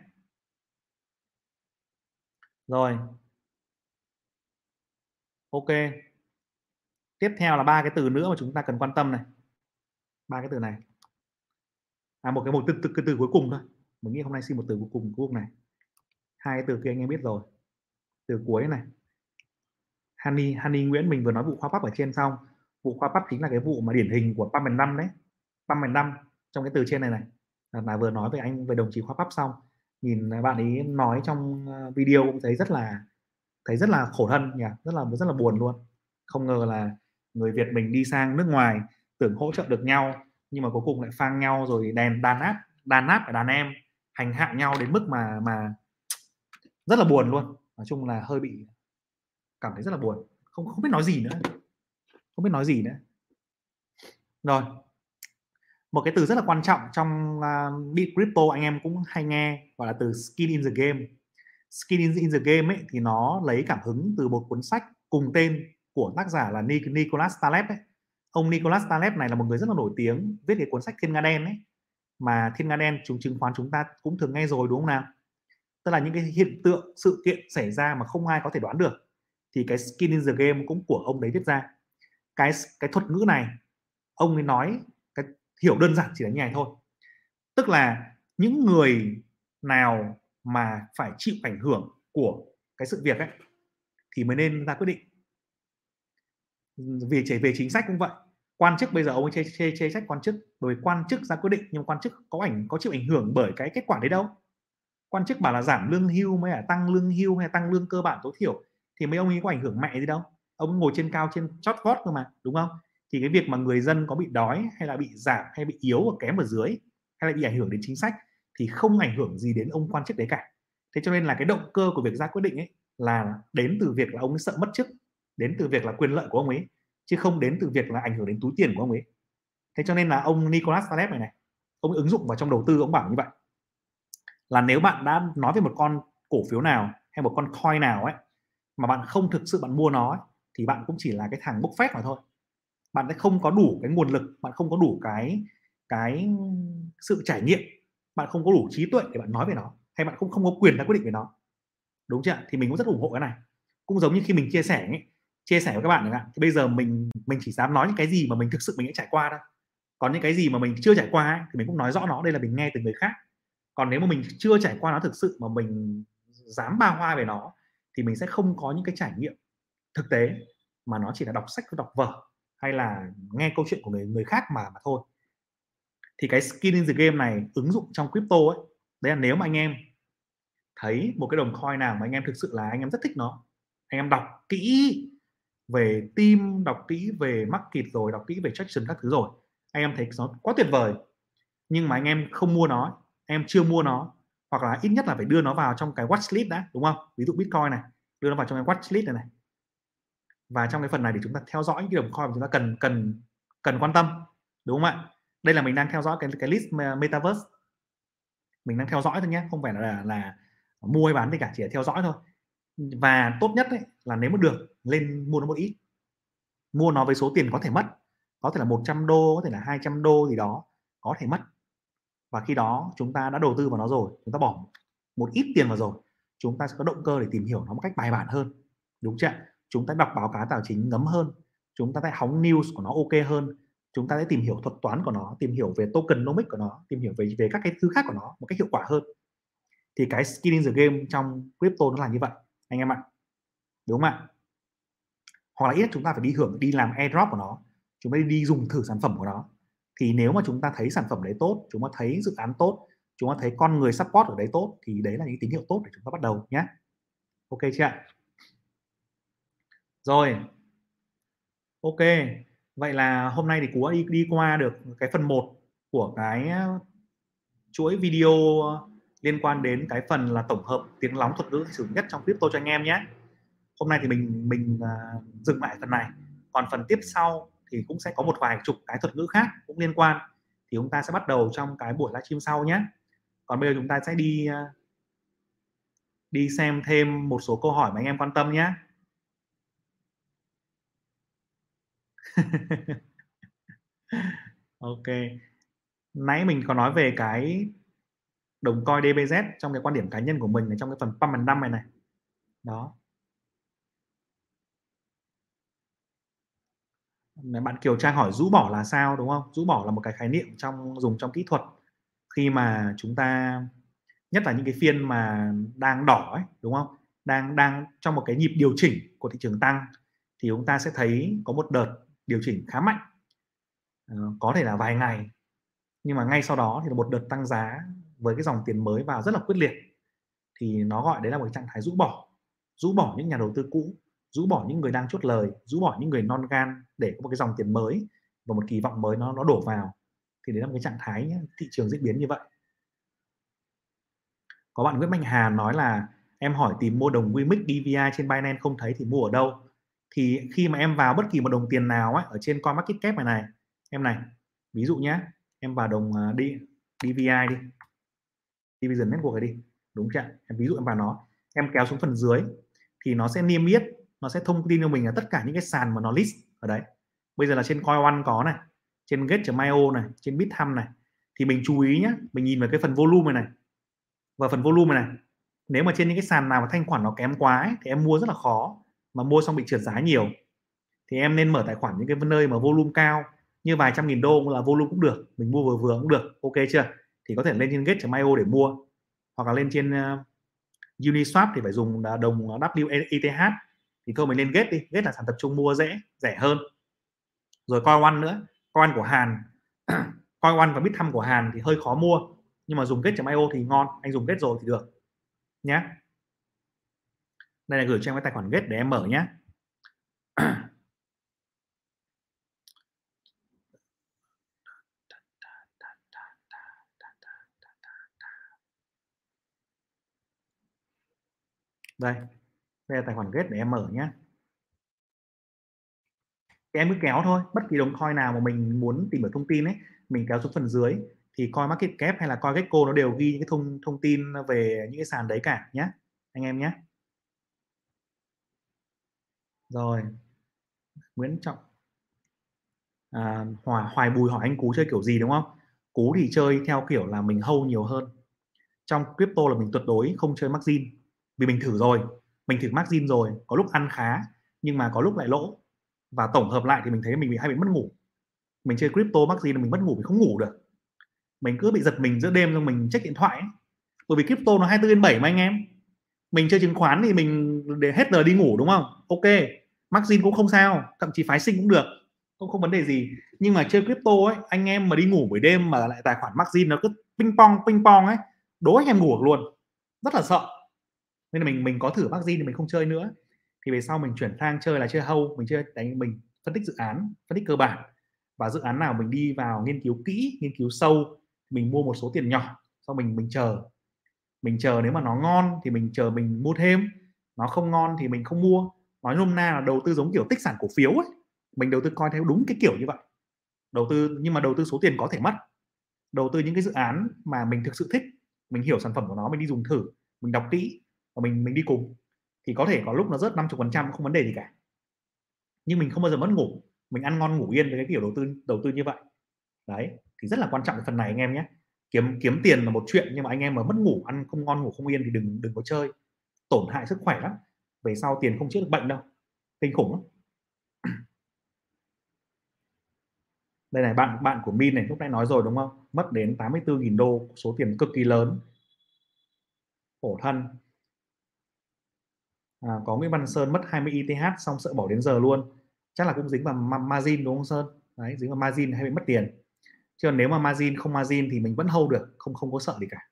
Rồi, ok. Tiếp theo là 3 cái từ nữa mà chúng ta cần quan tâm này. 3 cái từ này. Một từ cuối cùng thôi. Mình nghĩ hôm nay xin một từ cuối cùng này. 2 cái từ kia anh em biết rồi. Từ cuối này. Hani Nguyễn, mình vừa nói vụ Khoa Pug ở trên xong. Vụ Khoa Pug chính là cái vụ mà điển hình của Pub & Dump đấy. Pub & Dump trong cái từ trên này này. Là vừa nói về đồng chí Khoa Pug xong, nhìn bạn ấy nói trong video cũng thấy rất là khổ thân nhỉ, rất là buồn luôn. Không ngờ là người Việt mình đi sang nước ngoài tưởng hỗ trợ được nhau, nhưng mà cuối cùng lại phang nhau rồi đàn áp và đàn em hành hạ nhau đến mức mà rất là buồn luôn. Nói chung là hơi bị cảm thấy rất là buồn, không biết nói gì nữa, Rồi, một cái từ rất là quan trọng trong crypto anh em cũng hay nghe gọi là từ skin in the game. Skin in the game ấy, thì nó lấy cảm hứng từ một cuốn sách cùng tên của tác giả là Nicolas Taleb ấy. Ông Nicolas Taleb này là một người rất là nổi tiếng, viết cái cuốn sách Thiên Nga Đen ấy, mà Thiên Nga Đen chứng khoán chúng ta cũng thường nghe rồi, đúng không nào? Tức là những cái hiện tượng, sự kiện xảy ra mà không ai có thể đoán được, thì cái skin in the game cũng của ông đấy viết ra. Cái thuật ngữ này ông ấy nói, cái hiểu đơn giản chỉ là như này thôi, tức là những người nào mà phải chịu ảnh hưởng của cái sự việc ấy thì mới nên ra quyết định. Vì về chính sách cũng vậy, quan chức bây giờ ông ấy chê trách quan chức, rồi quan chức ra quyết định, nhưng quan chức có chịu ảnh hưởng bởi cái kết quả đấy đâu. Quan chức bảo là giảm lương hưu mới là tăng lương hưu hay tăng lương cơ bản tối thiểu thì mấy ông ấy có ảnh hưởng mẹ gì đâu. ông ngồi trên cao trên chót vót cơ mà, đúng không? Thì cái việc mà người dân có bị đói hay là bị giảm hay bị yếu và kém ở dưới hay là bị ảnh hưởng đến chính sách thì không ảnh hưởng gì đến ông quan chức đấy cả. Thế cho nên là cái động cơ của việc ra quyết định ấy là đến từ việc là ông ấy sợ mất chức, đến từ việc là quyền lợi của ông ấy, chứ không đến từ việc là ảnh hưởng đến túi tiền của ông ấy. Thế cho nên là ông Nicolas Taleb này, ông ứng dụng vào trong đầu tư, ông bảo như vậy là nếu bạn đã nói về một con cổ phiếu nào hay một con coin nào ấy mà bạn không thực sự bạn mua nó ấy, thì bạn cũng chỉ là cái thằng bốc phét mà thôi. Bạn sẽ không có đủ cái nguồn lực, bạn không có đủ cái sự trải nghiệm, bạn không có đủ trí tuệ để bạn nói về nó, hay bạn cũng không có quyền ra quyết định về nó, đúng chưa? Thì mình cũng rất ủng hộ cái này. Cũng giống như khi mình chia sẻ với các bạn thì bây giờ mình chỉ dám nói những cái gì mà mình thực sự mình đã trải qua thôi. Còn những cái gì mà mình chưa trải qua ấy, thì mình cũng nói rõ nó, đây là mình nghe từ người khác. Còn nếu mà mình chưa trải qua nó thực sự mà mình dám ba hoa về nó thì mình sẽ không có những cái trải nghiệm thực tế, mà nó chỉ là đọc sách, đọc vở hay là nghe câu chuyện của người khác mà thôi. Thì cái skin in the game này ứng dụng trong crypto ấy, đấy là nếu mà anh em thấy một cái đồng coin nào mà anh em thực sự là anh em rất thích nó, anh em đọc kỹ về team, đọc kỹ về market rồi, đọc kỹ về traction các thứ rồi, anh em thấy nó quá tuyệt vời nhưng mà anh em không mua nó, anh em chưa mua nó, hoặc là ít nhất là phải đưa nó vào trong cái watchlist đã, đúng không? Ví dụ Bitcoin này, đưa nó vào trong cái watchlist này. Và trong cái phần này thì chúng ta theo dõi những cái đồng coin mà chúng ta cần quan tâm, đúng không ạ? Đây là mình đang theo dõi cái list metaverse, mình đang theo dõi thôi nhé, không phải là mua hay bán gì cả, chỉ là theo dõi thôi. Và tốt nhất ấy, là nếu mà được lên mua nó một ít, mua nó với số tiền có thể mất, có thể là $100, có thể là $200 gì đó, có thể mất. Và khi đó chúng ta đã đầu tư vào nó rồi, chúng ta bỏ một ít tiền vào rồi, chúng ta sẽ có động cơ để tìm hiểu nó một cách bài bản hơn, đúng chưa? Chúng ta đọc báo cáo tài chính ngấm hơn, chúng ta sẽ hóng news của nó ok hơn, chúng ta sẽ tìm hiểu thuật toán của nó, tìm hiểu về tokenomics của nó, tìm hiểu về các cái thứ khác của nó một cách hiệu quả hơn. Thì cái skin in the game trong crypto nó là như vậy anh em ạ, đúng không ạ? Hoặc là ít chúng ta phải đi làm airdrop của nó, chúng ta đi dùng thử sản phẩm của nó. Thì nếu mà chúng ta thấy sản phẩm đấy tốt, chúng ta thấy dự án tốt, chúng ta thấy con người support ở đấy tốt, thì đấy là những tín hiệu tốt để chúng ta bắt đầu nhé. Ok chưa ạ? Rồi, ok. Vậy là hôm nay thì Cú đã đi qua được cái phần 1 của cái chuỗi video liên quan đến cái phần là tổng hợp tiếng lóng thuật ngữ sử dụng nhất trong crypto cho anh em nhé. Hôm nay thì mình dừng lại phần này. Còn phần tiếp sau thì cũng sẽ có một vài chục cái thuật ngữ khác cũng liên quan, thì chúng ta sẽ bắt đầu trong cái buổi livestream sau nhé. Còn bây giờ chúng ta sẽ đi xem thêm một số câu hỏi mà anh em quan tâm nhé. Ok, nãy mình có nói về cái đồng coin DBZ trong cái quan điểm cá nhân của mình trong cái phần pump and dump này đó. Bạn Kiều Trang hỏi rũ bỏ là sao, đúng không? Rũ bỏ là một cái khái niệm dùng trong kỹ thuật, khi mà chúng ta, nhất là những cái phiên mà đang đỏ ấy, đúng không? Đang trong một cái nhịp điều chỉnh của thị trường tăng, thì chúng ta sẽ thấy có một đợt điều chỉnh khá mạnh, có thể là vài ngày, nhưng mà ngay sau đó thì là một đợt tăng giá với cái dòng tiền mới vào rất là quyết liệt, thì nó gọi đấy là một trạng thái rũ bỏ. Rũ bỏ những nhà đầu tư cũ, rũ bỏ những người đang chốt lời, rũ bỏ những người non gan để có một cái dòng tiền mới và một kỳ vọng mới nó đổ vào, thì đấy là một cái trạng thái thị trường diễn biến như vậy. Có bạn Nguyễn Mạnh Hà nói là em hỏi tìm mua đồng WEMIX DVI trên Binance không thấy thì mua ở đâu? Thì khi mà em vào bất kỳ một đồng tiền nào ấy, ở trên CoinMarketCap này em này, ví dụ nhé, em vào đồng DVI đi, Division Network đi, đúng chưa? Em ví dụ em vào nó, em kéo xuống phần dưới thì nó sẽ niêm yết, nó sẽ thông tin cho mình là tất cả những cái sàn mà nó list ở đấy. Bây giờ là trên CoinOne có này, trên Gate.io này, trên Bithumb này, thì mình chú ý nhé, mình nhìn vào cái phần volume này và phần volume này. Nếu mà trên những cái sàn nào mà thanh khoản nó kém quá ấy, thì em mua rất là khó, mà mua xong bị trượt giá nhiều, thì em nên mở tài khoản những cái nơi mà volume cao, như vài trăm nghìn đô là volume cũng được, mình mua vừa vừa cũng được, ok chưa? Thì có thể lên trên Gate.io để mua, hoặc là lên trên Uniswap thì phải dùng đồng WETH, thì thôi mình lên Gate đi, Gate là sàn tập trung mua dễ, rẻ hơn. Rồi CoinOne nữa, CoinOne của Hàn, CoinOne và Bithumb của Hàn thì hơi khó mua, nhưng mà dùng Gate.io thì ngon, anh dùng Gate rồi thì được nhé. Đây là gửi cho em cái tài khoản Gate để em mở nhé. Đây, đây là tài khoản Gate để em mở nhé. Em cứ kéo thôi, bất kỳ đồng coin nào mà mình muốn tìm hiểu thông tin ấy, mình kéo xuống phần dưới thì CoinMarketCap hay là CoinGecko nó đều ghi những cái thông tin về những cái sàn đấy cả nhé, anh em nhé. Rồi, Nguyễn Trọng Hoài Bùi hỏi anh Cú chơi kiểu gì đúng không? Cú thì chơi theo kiểu là mình hold nhiều hơn. Trong crypto là mình tuyệt đối không chơi margin, vì mình thử rồi, mình thử margin rồi, có lúc ăn khá nhưng mà có lúc lại lỗ, và tổng hợp lại thì mình thấy mình bị hay bị mất ngủ. Mình chơi crypto margin là mình mất ngủ, mình không ngủ được, mình cứ bị giật mình giữa đêm rồi mình check điện thoại ấy. Bởi vì crypto nó 24/7 mà anh em. Mình chơi chứng khoán thì mình để hết giờ đi ngủ đúng không? Ok, margin cũng không sao, thậm chí phái sinh cũng được, cũng không vấn đề gì. Nhưng mà chơi crypto ấy, anh em mà đi ngủ buổi đêm mà lại tài khoản margin nó cứ ping pong ấy, đố anh em ngủ được luôn, rất là sợ. Nên là mình có thử margin thì mình không chơi nữa. Thì về sau mình chuyển sang chơi là chơi hold, mình chơi đánh, mình phân tích dự án, phân tích cơ bản, và dự án nào mình đi vào nghiên cứu kỹ, nghiên cứu sâu, mình mua một số tiền nhỏ, sau mình chờ. Mình chờ nếu mà nó ngon thì mình chờ mình mua thêm, nó không ngon thì mình không mua. Nói nôm na là đầu tư giống kiểu tích sản cổ phiếu ấy. Mình đầu tư coi theo đúng cái kiểu như vậy. Đầu tư, nhưng mà đầu tư số tiền có thể mất. Đầu tư những cái dự án mà mình thực sự thích, mình hiểu sản phẩm của nó, mình đi dùng thử, mình đọc kỹ và mình đi cùng. Thì có thể có lúc nó rớt 50% không vấn đề gì cả. Nhưng mình không bao giờ mất ngủ, mình ăn ngon ngủ yên với cái kiểu đầu tư như vậy. Đấy, thì rất là quan trọng cái phần này anh em nhé. Kiếm tiền là một chuyện, nhưng mà anh em mà mất ngủ, ăn không ngon, ngủ không yên thì đừng có chơi. Tổn hại sức khỏe lắm. Về sau tiền không chữa được bệnh đâu, kinh khủng lắm. Đây này, bạn của Min này lúc nãy nói rồi đúng không? Mất đến 84.000 đô, số tiền cực kỳ lớn, khổ thân. Có Nguyễn Văn Sơn mất 20 ETH xong sợ bỏ đến giờ luôn, chắc là cũng dính vào margin đúng không Sơn? Đấy, dính vào margin hay bị mất tiền. Chứ còn nếu mà không margin thì mình vẫn hold được, không có sợ gì cả.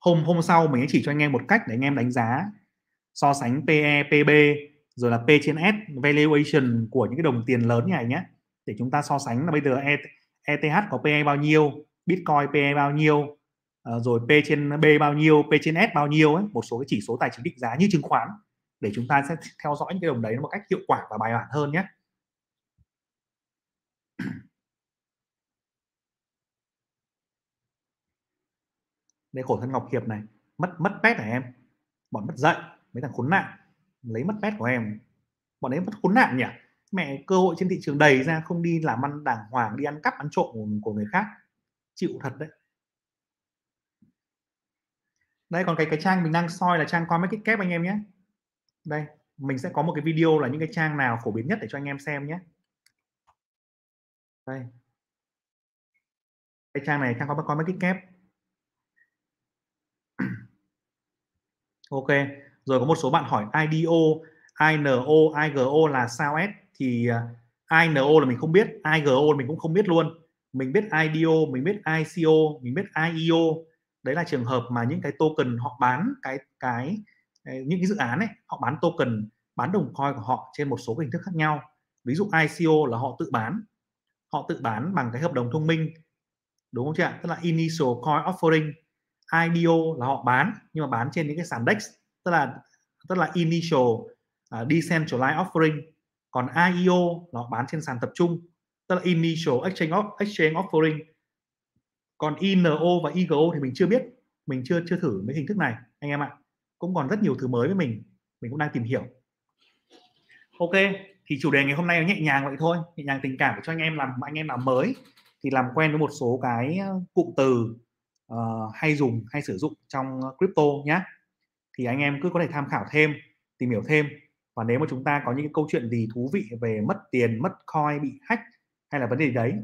Hôm sau mình chỉ cho anh em một cách để anh em đánh giá, so sánh PE, PB rồi là P/S valuation của những cái đồng tiền lớn như này nhé, để chúng ta so sánh là bây giờ ETH có PE bao nhiêu, Bitcoin PE bao nhiêu, rồi P/B bao nhiêu, P/S bao nhiêu ấy, một số cái chỉ số tài chính định giá như chứng khoán, để chúng ta sẽ theo dõi những cái đồng đấy một cách hiệu quả và bài bản hơn nhé. Đây, khổ thân Ngọc Hiệp này, mất pet này em, bọn mất dạy mấy thằng khốn nạn lấy mất pet của em, bọn ấy mất khốn nạn nhỉ. Mẹ, cơ hội trên thị trường đầy ra, không đi làm ăn đàng hoàng, đi ăn cắp ăn trộm của người khác, chịu thật đấy. Đây, còn cái trang mình đang soi là trang CoinMarketCap anh em nhé. Đây, mình sẽ có một cái video là những cái trang nào phổ biến nhất để cho anh em xem nhé. Đây, cái trang này, trang CoinMarketCap. Ok, rồi có một số bạn hỏi IDO, INO, IGO là sao S? Thì INO là mình không biết, IGO là mình cũng không biết luôn. Mình biết IDO, mình biết ICO, mình biết IEO. Đấy là trường hợp mà những cái token họ bán, những cái dự án ấy, họ bán token, bán đồng coin của họ trên một số hình thức khác nhau. Ví dụ ICO là họ tự bán bằng cái hợp đồng thông minh, đúng không chị ạ? Tức là Initial Coin Offering. IDO là họ bán, nhưng mà bán trên những cái sàn DEX, tức là Initial Decentralized Offering. Còn IEO là họ bán trên sàn tập trung, tức là Initial Exchange Offering. Còn INO và IGO thì mình chưa biết, mình chưa thử mấy hình thức này anh em ạ. Cũng còn rất nhiều thứ mới với mình cũng đang tìm hiểu. Ok, thì chủ đề ngày hôm nay nhẹ nhàng vậy thôi, nhẹ nhàng tình cảm để cho anh em làm mới thì làm quen với một số cái cụm từ hay sử dụng trong crypto nhé. Thì anh em cứ có thể tham khảo thêm, tìm hiểu thêm, và nếu mà chúng ta có những câu chuyện gì thú vị về mất tiền, mất coin, bị hack hay là vấn đề đấy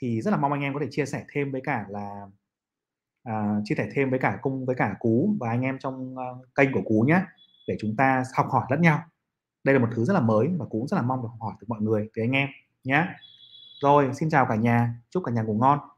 thì rất là mong anh em có thể chia sẻ thêm với cả là chia sẻ thêm với cả Cú và anh em trong kênh của Cú nhé, để chúng ta học hỏi lẫn nhau. Đây là một thứ rất là mới và Cú rất là mong được học hỏi từ mọi người, từ anh em nhé. Rồi, xin chào cả nhà, chúc cả nhà ngủ ngon.